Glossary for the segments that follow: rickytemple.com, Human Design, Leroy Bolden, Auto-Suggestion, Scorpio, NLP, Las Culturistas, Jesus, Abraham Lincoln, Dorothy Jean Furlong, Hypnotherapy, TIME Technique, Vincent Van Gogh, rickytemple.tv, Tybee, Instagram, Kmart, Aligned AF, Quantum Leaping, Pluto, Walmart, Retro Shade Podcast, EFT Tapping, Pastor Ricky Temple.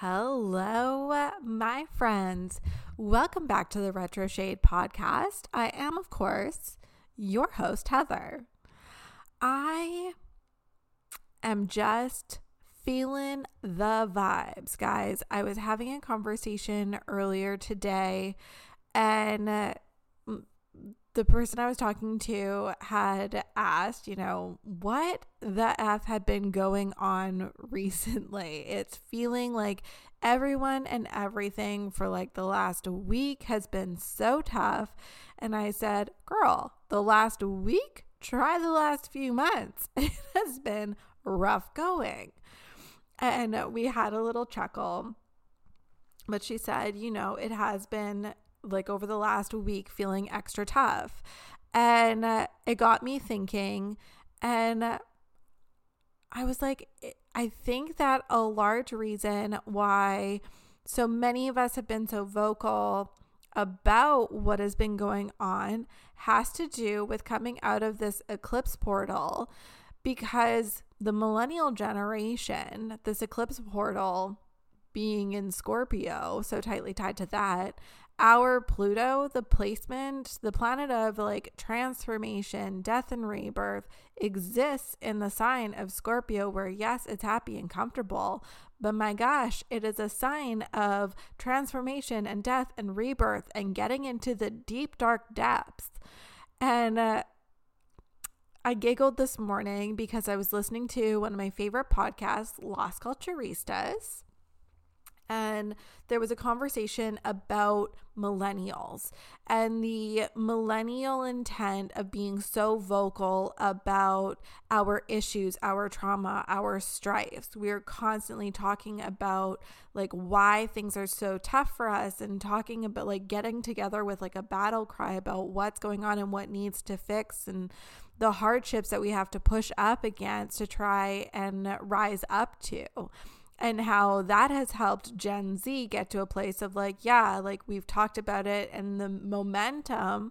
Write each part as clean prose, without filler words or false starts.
Hello, my friends. Welcome back to the Retro Shade Podcast. I am, of course, your host, Heather. I am just feeling the vibes, guys. I was having a conversation earlier today, and the person I was talking to had asked, what the F had been going on recently. It's feeling like everyone and everything for like the last week has been so tough. And I said, girl, the last week, try the last few months. It has been rough going. And we had a little chuckle, but she said, it has been like over the last week feeling extra tough. And it got me thinking, and I was like, I think that a large reason why so many of us have been so vocal about what has been going on has to do with coming out of this eclipse portal, because the millennial generation, this eclipse portal being in Scorpio, so tightly tied to that, our Pluto, the placement, the planet of like transformation, death and rebirth, exists in the sign of Scorpio, where yes, it's happy and comfortable, but my gosh, it is a sign of transformation and death and rebirth and getting into the deep, dark depths. And I giggled this morning because I was listening to one of my favorite podcasts, Las Culturistas. And there was a conversation about millennials and the millennial intent of being so vocal about our issues, our trauma, our strifes. We're constantly talking about like why things are so tough for us, and talking about like getting together with like a battle cry about what's going on and what needs to fix, and the hardships that we have to push up against to try and rise up to. And how that has helped Gen Z get to a place of like, yeah, like we've talked about it, and the momentum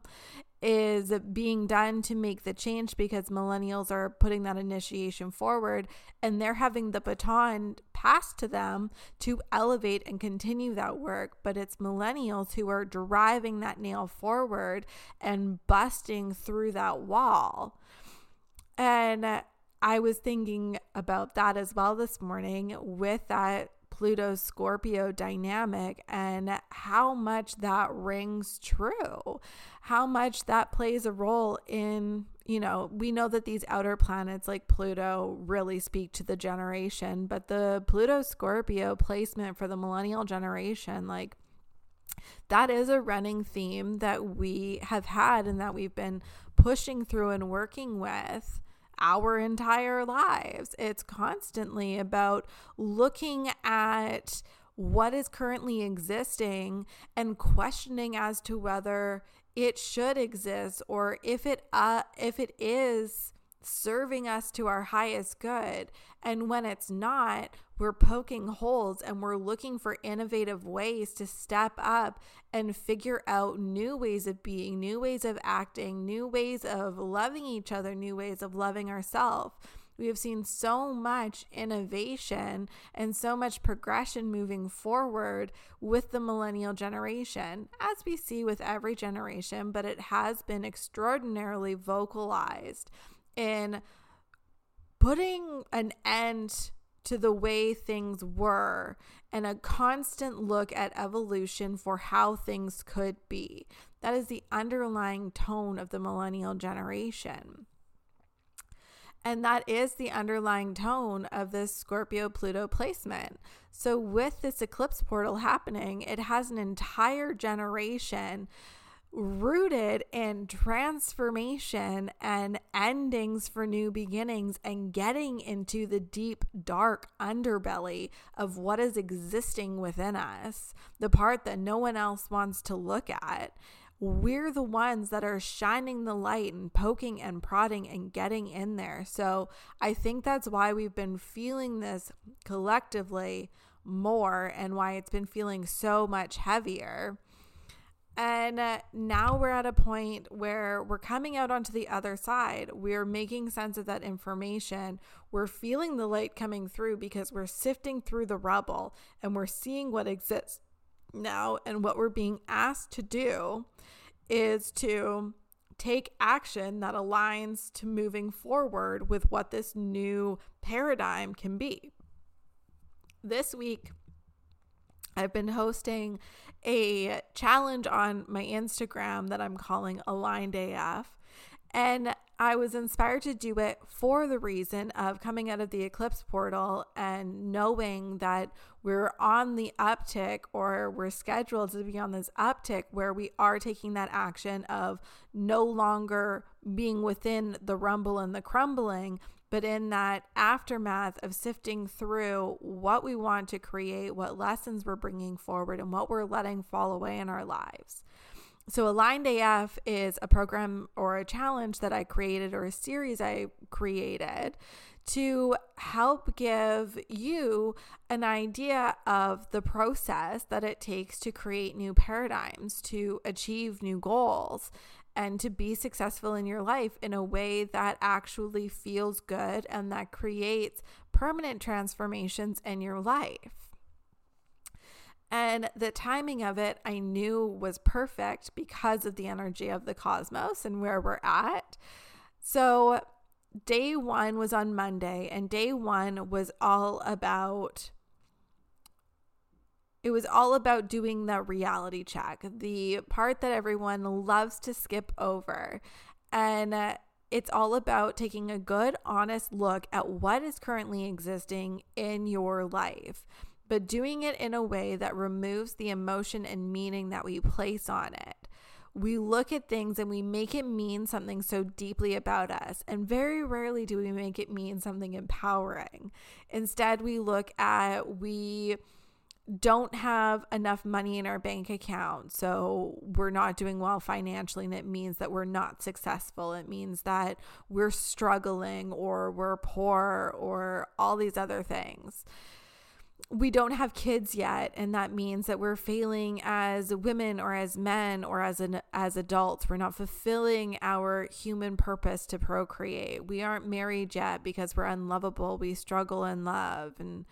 is being done to make the change because millennials are putting that initiation forward, and they're having the baton passed to them to elevate and continue that work. But it's millennials who are driving that nail forward and busting through that wall. And I was thinking about that as well this morning with that Pluto-Scorpio dynamic, and how much that rings true, how much that plays a role in, we know that these outer planets like Pluto really speak to the generation, but the Pluto-Scorpio placement for the millennial generation, like that is a running theme that we have had and that we've been pushing through and working with our entire lives. It's constantly about looking at what is currently existing and questioning as to whether it should exist, or if it is serving us to our highest good. And when it's not, we're poking holes and we're looking for innovative ways to step up and figure out new ways of being, new ways of acting, new ways of loving each other, new ways of loving ourselves. We have seen so much innovation and so much progression moving forward with the millennial generation, as we see with every generation, but it has been extraordinarily vocalized in putting an end to the way things were, and a constant look at evolution for how things could be. That is the underlying tone of the millennial generation. And that is the underlying tone of this Scorpio-Pluto placement. So with this eclipse portal happening, it has an entire generation rooted in transformation and endings for new beginnings, and getting into the deep, dark underbelly of what is existing within us, the part that no one else wants to look at. We're the ones that are shining the light and poking and prodding and getting in there. So I think that's why we've been feeling this collectively more, and why it's been feeling so much heavier. And now we're at a point where we're coming out onto the other side. We're making sense of that information. We're feeling the light coming through because we're sifting through the rubble and we're seeing what exists now. And what we're being asked to do is to take action that aligns to moving forward with what this new paradigm can be. This week, I've been hosting a challenge on my Instagram that I'm calling Aligned AF, and I was inspired to do it for the reason of coming out of the eclipse portal and knowing that we're on the uptick, or we're scheduled to be on this uptick where we are taking that action of no longer being within the rumble and the crumbling, but in that aftermath of sifting through what we want to create, what lessons we're bringing forward, and what we're letting fall away in our lives. So Aligned AF is a program or a challenge that I created, or a series I created, to help give you an idea of the process that it takes to create new paradigms, to achieve new goals, and to be successful in your life in a way that actually feels good and that creates permanent transformations in your life. And the timing of it, I knew, was perfect because of the energy of the cosmos and where we're at. So day one was on Monday, and day one was all about, it was all about doing the reality check, the part that everyone loves to skip over. And it's all about taking a good, honest look at what is currently existing in your life, but doing it in a way that removes the emotion and meaning that we place on it. We look at things and we make it mean something so deeply about us, and very rarely do we make it mean something empowering. Instead, we look at, we don't have enough money in our bank account, so we're not doing well financially, and it means that we're not successful. It means that we're struggling, or we're poor, or all these other things. We don't have kids yet, and that means that we're failing as women, or as men, or as adults. We're not fulfilling our human purpose to procreate. We aren't married yet because we're unlovable. We struggle in love, and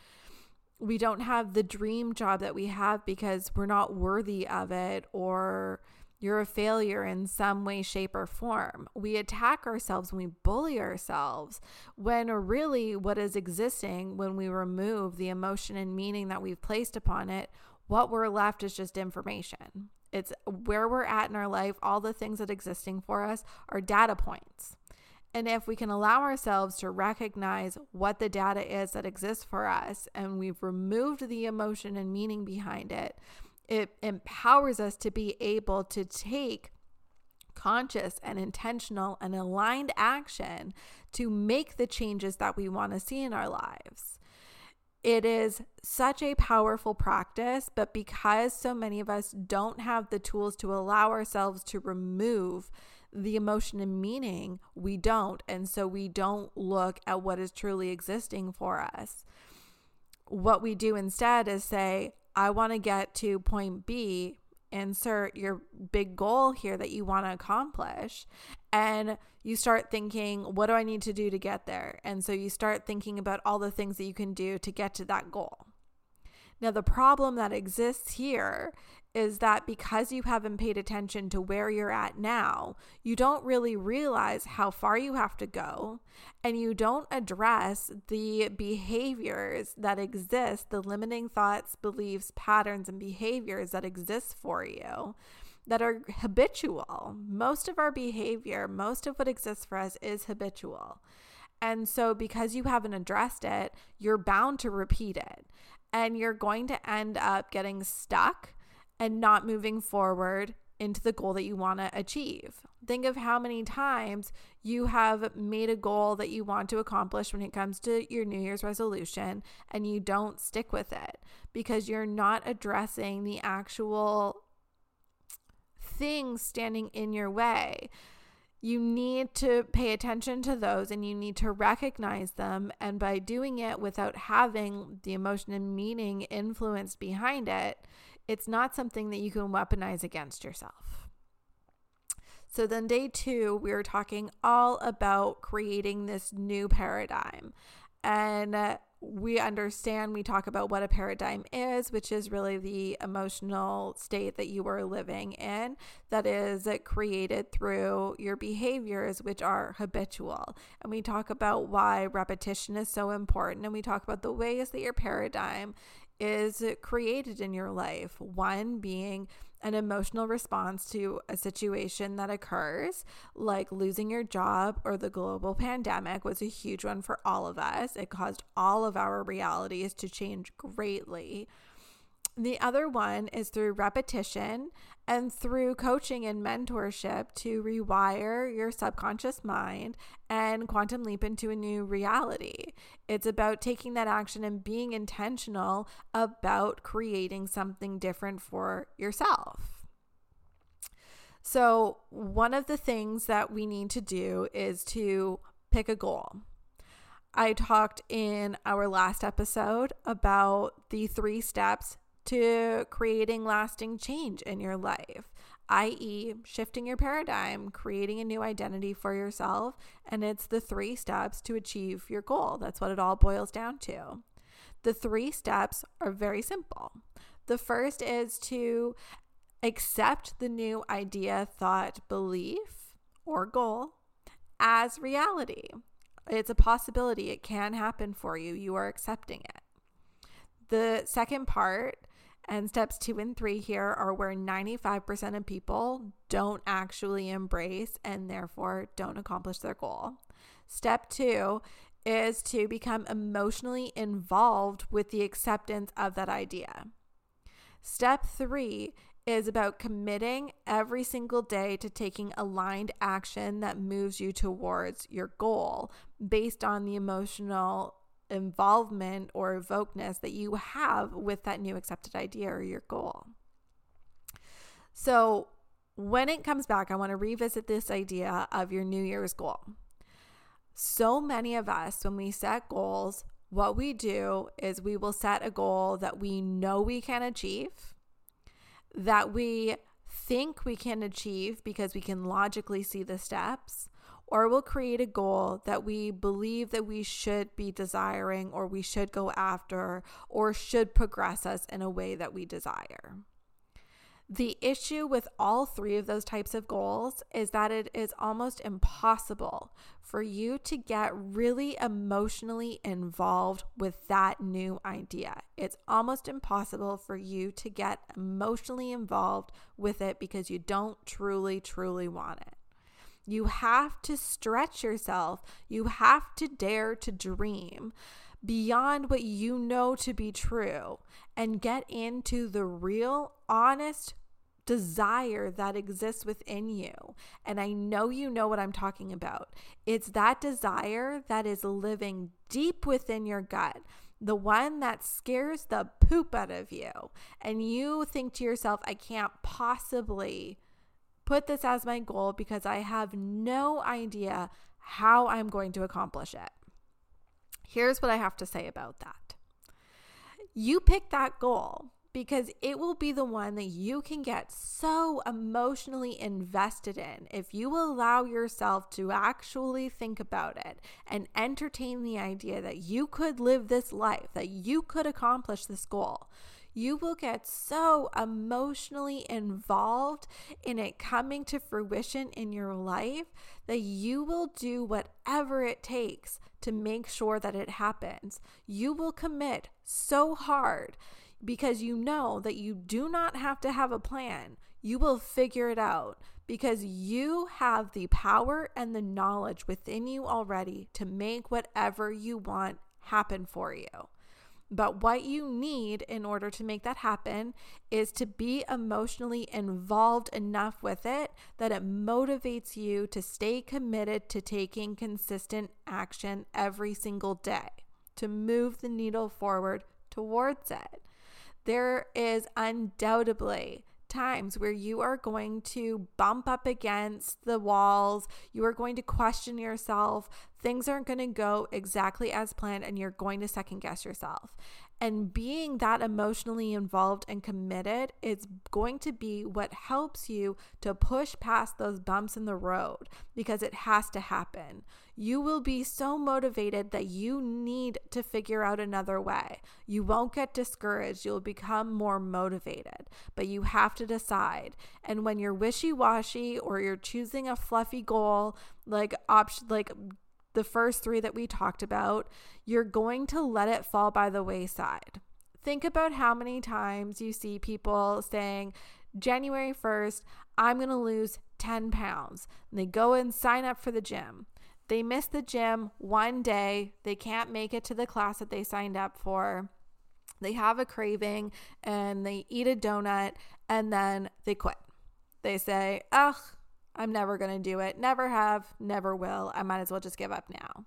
we don't have the dream job that we have because we're not worthy of it, or you're a failure in some way, shape, or form. We attack ourselves and we bully ourselves, when really what is existing, when we remove the emotion and meaning that we've placed upon it, what we're left is just information. It's where we're at in our life. All the things that are existing for us are data points. And if we can allow ourselves to recognize what the data is that exists for us, and we've removed the emotion and meaning behind it, it empowers us to be able to take conscious and intentional and aligned action to make the changes that we want to see in our lives. It is such a powerful practice, but because so many of us don't have the tools to allow ourselves to remove the emotion and meaning, we don't. And so we don't look at what is truly existing for us. What we do instead is say, I want to get to point B, insert your big goal here that you want to accomplish. And you start thinking, what do I need to do to get there? And so you start thinking about all the things that you can do to get to that goal. Now, the problem that exists here is that because you haven't paid attention to where you're at now, you don't really realize how far you have to go, and you don't address the behaviors that exist, the limiting thoughts, beliefs, patterns, and behaviors that exist for you that are habitual. Most of our behavior, most of what exists for us is habitual. And so because you haven't addressed it, you're bound to repeat it, and you're going to end up getting stuck and not moving forward into the goal that you want to achieve. Think of how many times you have made a goal that you want to accomplish when it comes to your New Year's resolution, and you don't stick with it because you're not addressing the actual things standing in your way. You need to pay attention to those, and you need to recognize them. And by doing it without having the emotion and meaning influence behind it, It's not something that you can weaponize against yourself. So then day two, we were talking all about creating this new paradigm. And we understand, we talk about what a paradigm is, which is really the emotional state that you are living in that is created through your behaviors, which are habitual. And we talk about why repetition is so important. And we talk about the ways that your paradigm is created in your life. One being an emotional response to a situation that occurs, like losing your job or the global pandemic was a huge one for all of us. It caused all of our realities to change greatly. The other one is through repetition and through coaching and mentorship to rewire your subconscious mind and quantum leap into a new reality. It's about taking that action and being intentional about creating something different for yourself. So one of the things that we need to do is to pick a goal. I talked in our last episode about the 3 steps to creating lasting change in your life, i.e. shifting your paradigm, creating a new identity for yourself, and it's the 3 steps to achieve your goal. That's what it all boils down to. The 3 steps are very simple. The first is to accept the new idea, thought, belief, or goal as reality. It's a possibility. It can happen for you. You are accepting it. The second part, and steps 2 and 3 here, are where 95% of people don't actually embrace and therefore don't accomplish their goal. Step 2 is to become emotionally involved with the acceptance of that idea. Step 3 is about committing every single day to taking aligned action that moves you towards your goal based on the emotional involvement or evokedness that you have with that new accepted idea or your goal. So when it comes back, I want to revisit this idea of your New Year's goal. So many of us, when we set goals, what we do is we will set a goal that we know we can achieve, that we think we can achieve because we can logically see the steps, or we'll create a goal that we believe that we should be desiring or we should go after or should progress us in a way that we desire. The issue with all 3 of those types of goals is that it is almost impossible for you to get really emotionally involved with that new idea. It's almost impossible for you to get emotionally involved with it because you don't truly, truly want it. You have to stretch yourself. You have to dare to dream beyond what you know to be true and get into the real, honest desire that exists within you. And I know you know what I'm talking about. It's that desire that is living deep within your gut, the one that scares the poop out of you. And you think to yourself, I can't possibly put this as my goal because I have no idea how I'm going to accomplish it. Here's what I have to say about that. You pick that goal because it will be the one that you can get so emotionally invested in if you allow yourself to actually think about it and entertain the idea that you could live this life, that you could accomplish this goal. You will get so emotionally involved in it coming to fruition in your life that you will do whatever it takes to make sure that it happens. You will commit so hard because you know that you do not have to have a plan. You will figure it out because you have the power and the knowledge within you already to make whatever you want happen for you. But what you need in order to make that happen is to be emotionally involved enough with it that it motivates you to stay committed to taking consistent action every single day to move the needle forward towards it. There is undoubtedly times where you are going to bump up against the walls, you are going to question yourself, things aren't going to go exactly as planned, and you're going to second guess yourself. And being that emotionally involved and committed is going to be what helps you to push past those bumps in the road, because it has to happen. You will be so motivated that you need to figure out another way. You won't get discouraged. You'll become more motivated, but you have to decide. And when you're wishy-washy or you're choosing a fluffy goal, like the first three that we talked about, you're going to let it fall by the wayside. Think about how many times you see people saying, January 1st, I'm going to lose 10 pounds. And they go and sign up for the gym. They miss the gym one day. They can't make it to the class that they signed up for. They have a craving and they eat a donut and then they quit. They say, ugh, I'm never going to do it. Never have, never will. I might as well just give up now.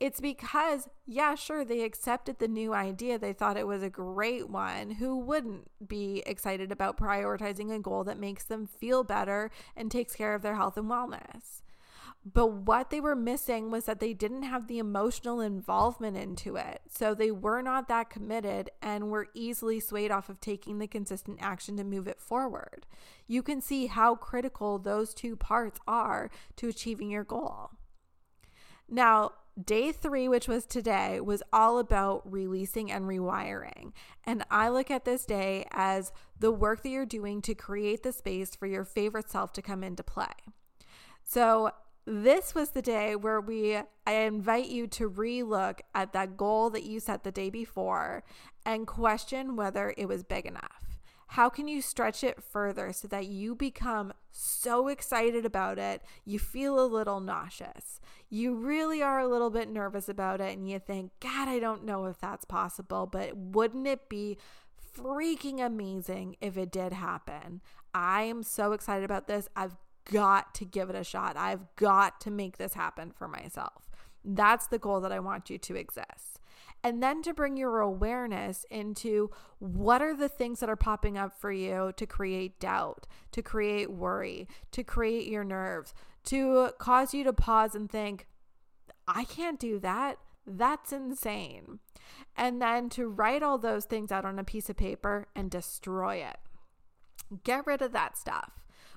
It's because, yeah, sure, they accepted the new idea. They thought it was a great one. Who wouldn't be excited about prioritizing a goal that makes them feel better and takes care of their health and wellness? But what they were missing was that they didn't have the emotional involvement into it. So they were not that committed and were easily swayed off of taking the consistent action to move it forward. You can see how critical those two parts are to achieving your goal. Now, day 3, which was today, was all about releasing and rewiring. And I look at this day as the work that you're doing to create the space for your favorite self to come into play. So this was the day where I invite you to relook at that goal that you set the day before and question whether it was big enough. How can you stretch it further so that you become so excited about it, you feel a little nauseous? You really are a little bit nervous about it and you think, God, I don't know if that's possible, but wouldn't it be freaking amazing if it did happen? I am so excited about this. I've got to give it a shot. I've got to make this happen for myself. That's the goal that I want you to exist. And then to bring your awareness into what are the things that are popping up for you to create doubt, to create worry, to create your nerves, to cause you to pause and think, I can't do that. That's insane. And then to write all those things out on a piece of paper and destroy it. Get rid of that stuff.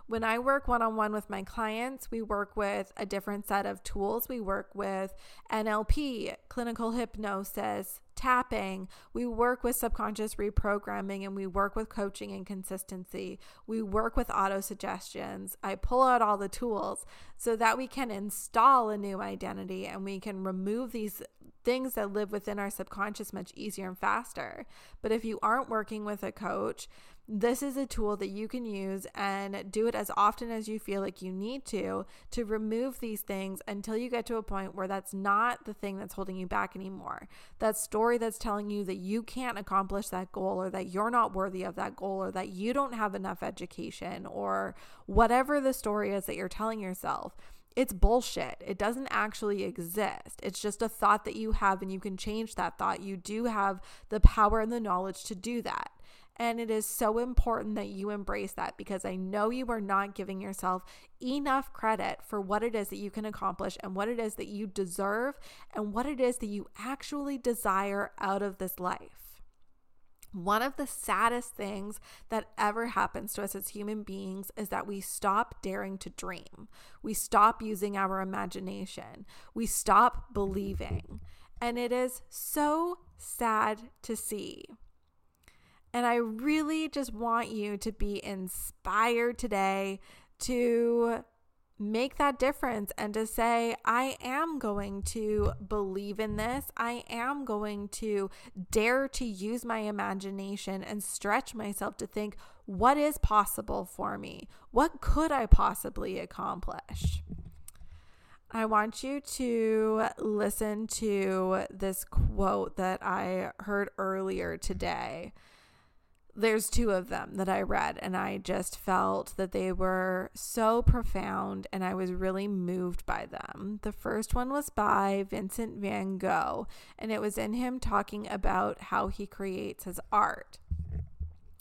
When I work one-on-one with my clients, we work with a different set of tools. We work with NLP, clinical hypnosis, tapping. We work with subconscious reprogramming, and we work with coaching and consistency. We work with auto-suggestions. I pull out all the tools so that we can install a new identity and we can remove these things that live within our subconscious much easier and faster. But if you aren't working with a coach, this is a tool that you can use and do it as often as you feel like you need to remove these things until you get to a point where that's not the thing that's holding you back anymore. That story that's telling you that you can't accomplish that goal, or that you're not worthy of that goal, or that you don't have enough education, or whatever the story is that you're telling yourself. It's bullshit. It doesn't actually exist. It's just a thought that you have, and you can change that thought. You do have the power and the knowledge to do that. And it is so important that you embrace that, because I know you are not giving yourself enough credit for what it is that you can accomplish and what it is that you deserve and what it is that you actually desire out of this life. One of the saddest things that ever happens to us as human beings is that we stop daring to dream. We stop using our imagination. We stop believing. And it is so sad to see. And I really just want you to be inspired today to make that difference and to say, I am going to believe in this. I am going to dare to use my imagination and stretch myself to think, what is possible for me? What could I possibly accomplish? I want you to listen to this quote that I heard earlier today. There's 2 of them that I read, and I just felt that they were so profound, and I was really moved by them. The first one was by Vincent Van Gogh, and it was in him talking about how he creates his art.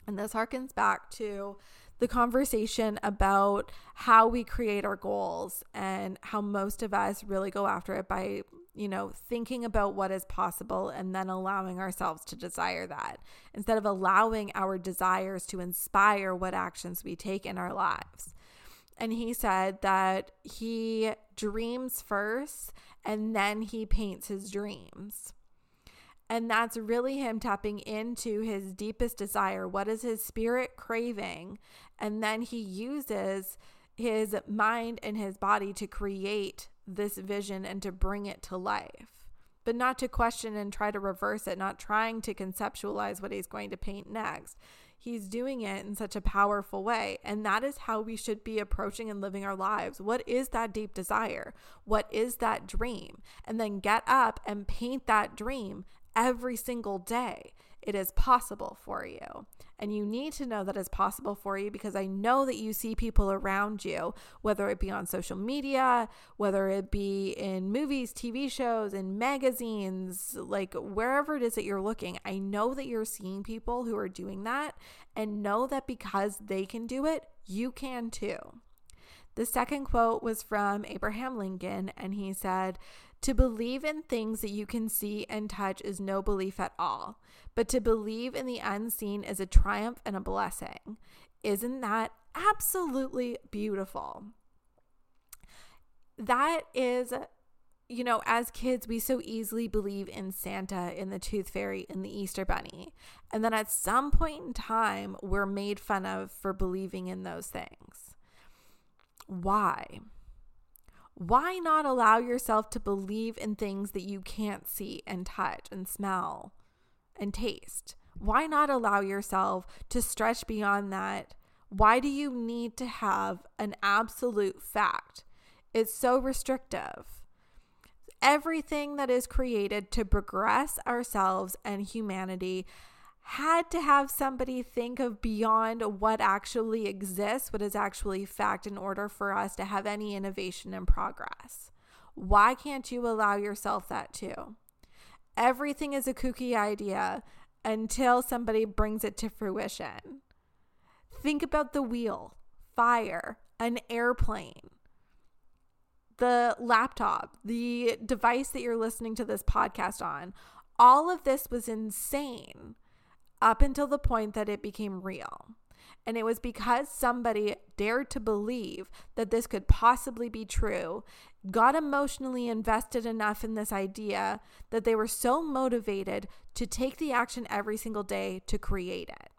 And this harkens back to the conversation about how we create our goals and how most of us really go after it by you know, thinking about what is possible and then allowing ourselves to desire that instead of allowing our desires to inspire what actions we take in our lives. And he said that he dreams first and then he paints his dreams. And that's really him tapping into his deepest desire. What is his spirit craving? And then he uses his mind and his body to create this vision and to bring it to life, but not to question and try to reverse it, not trying to conceptualize what he's going to paint next. He's doing it in such a powerful way. And that is how we should be approaching and living our lives. What is that deep desire? What is that dream? And then get up and paint that dream every single day. It is possible for you. And you need to know that it's possible for you, because I know that you see people around you, whether it be on social media, whether it be in movies, TV shows, in magazines, like wherever it is that you're looking. I know that you're seeing people who are doing that, and know that because they can do it, you can too. The second quote was from Abraham Lincoln, and he said, "To believe in things that you can see and touch is no belief at all, but to believe in the unseen is a triumph and a blessing." Isn't that absolutely beautiful? That is, you know, as kids, we so easily believe in Santa, in the Tooth Fairy, in the Easter Bunny. And then at some point in time, we're made fun of for believing in those things. Why? Why not allow yourself to believe in things that you can't see and touch and smell and taste? Why not allow yourself to stretch beyond that? Why do you need to have an absolute fact? It's so restrictive. Everything that is created to progress ourselves and humanity had to have somebody think of beyond what actually exists, what is actually fact, in order for us to have any innovation and progress. Why can't you allow yourself that too? Everything is a kooky idea until somebody brings it to fruition. Think about the wheel, fire, an airplane, the laptop, the device that you're listening to this podcast on. All of this was insane up until the point that it became real. And it was because somebody dared to believe that this could possibly be true, got emotionally invested enough in this idea that they were so motivated to take the action every single day to create it.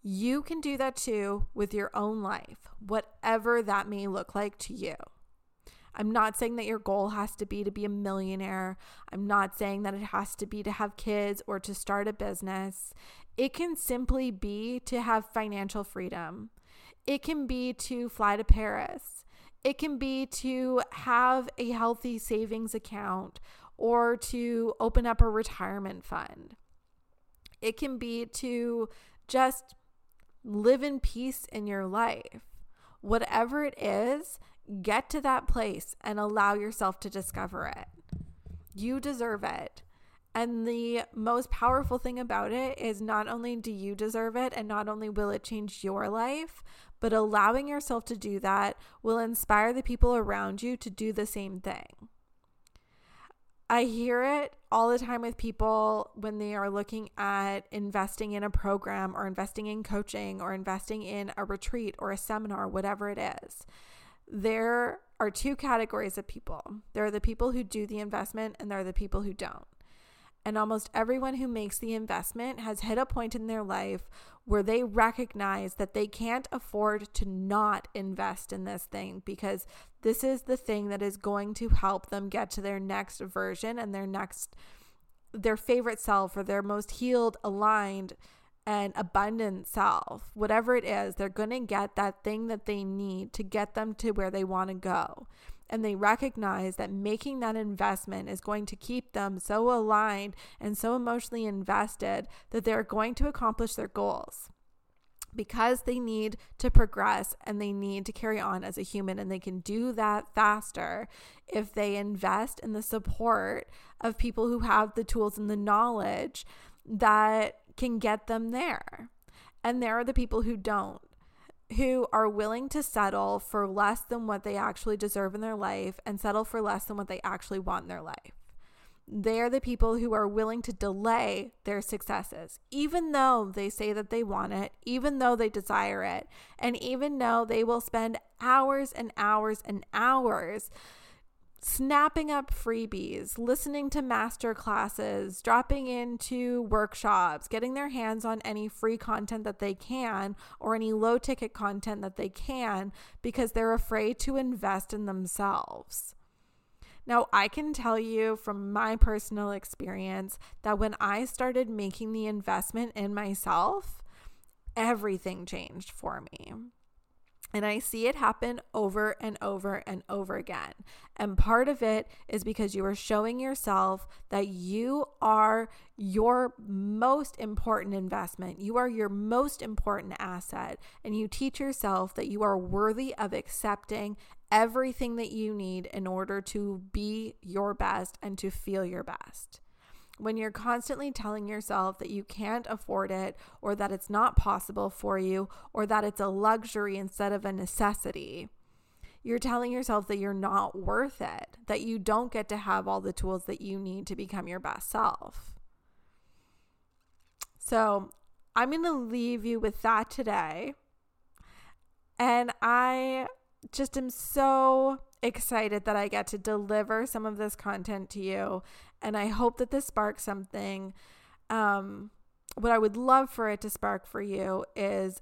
You can do that too with your own life, whatever that may look like to you. I'm not saying that your goal has to be a millionaire. I'm not saying that it has to be to have kids or to start a business. It can simply be to have financial freedom. It can be to fly to Paris. It can be to have a healthy savings account or to open up a retirement fund. It can be to just live in peace in your life. Whatever it is, get to that place and allow yourself to discover it. You deserve it. And the most powerful thing about it is not only do you deserve it and not only will it change your life, but allowing yourself to do that will inspire the people around you to do the same thing. I hear it all the time with people when they are looking at investing in a program or investing in coaching or investing in a retreat or a seminar, whatever it is. There are two categories of people. There are the people who do the investment and there are the people who don't. And almost everyone who makes the investment has hit a point in their life where they recognize that they can't afford to not invest in this thing, because this is the thing that is going to help them get to their next version and their favorite self, or their most healed, aligned, and abundant self. Whatever it is, they're going to get that thing that they need to get them to where they want to go. And they recognize that making that investment is going to keep them so aligned and so emotionally invested that they're going to accomplish their goals, because they need to progress and they need to carry on as a human, and they can do that faster if they invest in the support of people who have the tools and the knowledge that can get them there. And there are the people who don't. who are willing to settle for less than what they actually deserve in their life and settle for less than what they actually want in their life. They're the people who are willing to delay their successes, even though they say that they want it, even though they desire it, and even though they will spend hours and hours and hours snapping up freebies, listening to master classes, dropping into workshops, getting their hands on any free content that they can or any low ticket content that they can because they're afraid to invest in themselves. Now, I can tell you from my personal experience that when I started making the investment in myself, everything changed for me. And I see it happen over and over and over again. And part of it is because you are showing yourself that you are your most important investment. You are your most important asset. And you teach yourself that you are worthy of accepting everything that you need in order to be your best and to feel your best. When you're constantly telling yourself that you can't afford it or that it's not possible for you or that it's a luxury instead of a necessity, you're telling yourself that you're not worth it, that you don't get to have all the tools that you need to become your best self. So I'm going to leave you with that today. And I just am so excited that I get to deliver some of this content to you. And I hope that this sparks something. What I would love for it to spark for you is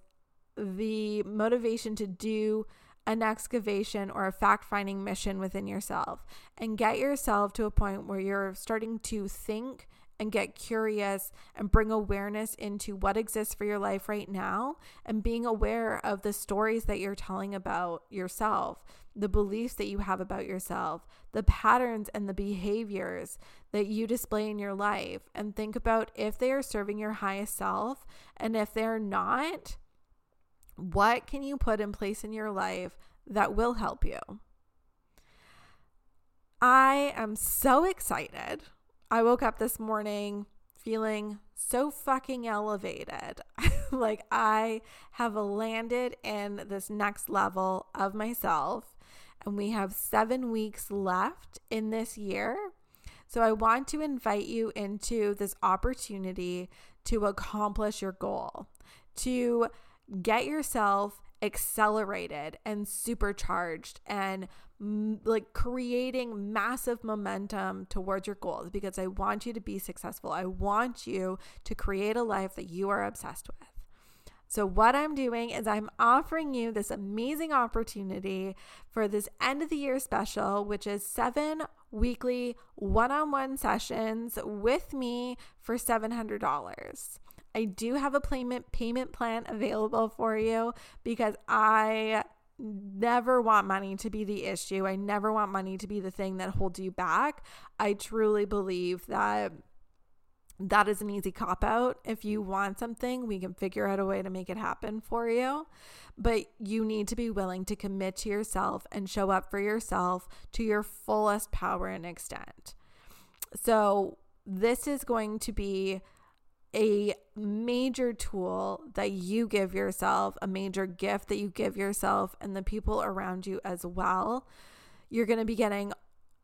the motivation to do an excavation or a fact-finding mission within yourself and get yourself to a point where you're starting to think and get curious and bring awareness into what exists for your life right now and being aware of the stories that you're telling about yourself, the beliefs that you have about yourself, the patterns and the behaviors that you display in your life, and think about if they are serving your highest self, and if they're not, what can you put in place in your life that will help you? I am so excited. I woke up this morning feeling so fucking elevated. Like I have landed in this next level of myself, and we have 7 weeks left in this year. So I want to invite you into this opportunity to accomplish your goal, to get yourself accelerated and supercharged and like creating massive momentum towards your goals, because I want you to be successful. I want you to create a life that you are obsessed with. So what I'm doing is I'm offering you this amazing opportunity for this end of the year special, which is 7 weekly one-on-one sessions with me for $700. I do have a payment plan available for you, because I never want money to be the issue. I never want money to be the thing that holds you back. I truly believe that that is an easy cop-out. If you want something, we can figure out a way to make it happen for you. But you need to be willing to commit to yourself and show up for yourself to your fullest power and extent. So this is going to be a major tool that you give yourself, a major gift that you give yourself and the people around you as well. You're going to be getting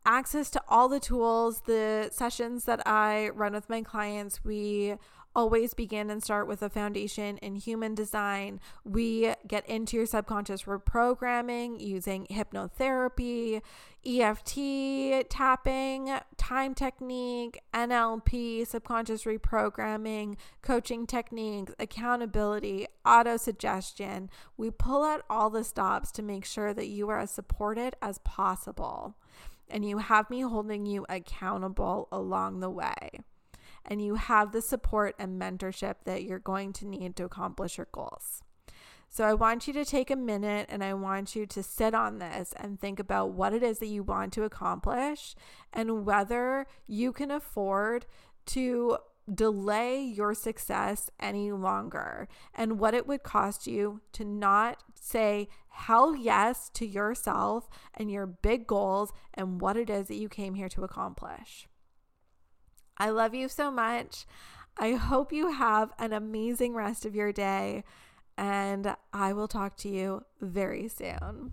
access to all the tools. The sessions that I run with my clients, we always begin and start with a foundation in human design. We get into your subconscious reprogramming using hypnotherapy, EFT tapping, TIME technique, NLP, subconscious reprogramming, coaching techniques, accountability, auto-suggestion. We pull out all the stops to make sure that you are as supported as possible. And you have me holding you accountable along the way. And you have the support and mentorship that you're going to need to accomplish your goals. So I want you to take a minute and I want you to sit on this and think about what it is that you want to accomplish and whether you can afford to delay your success any longer, and what it would cost you to not say hell yes to yourself and your big goals and what it is that you came here to accomplish. I love you so much. I hope you have an amazing rest of your day, and I will talk to you very soon.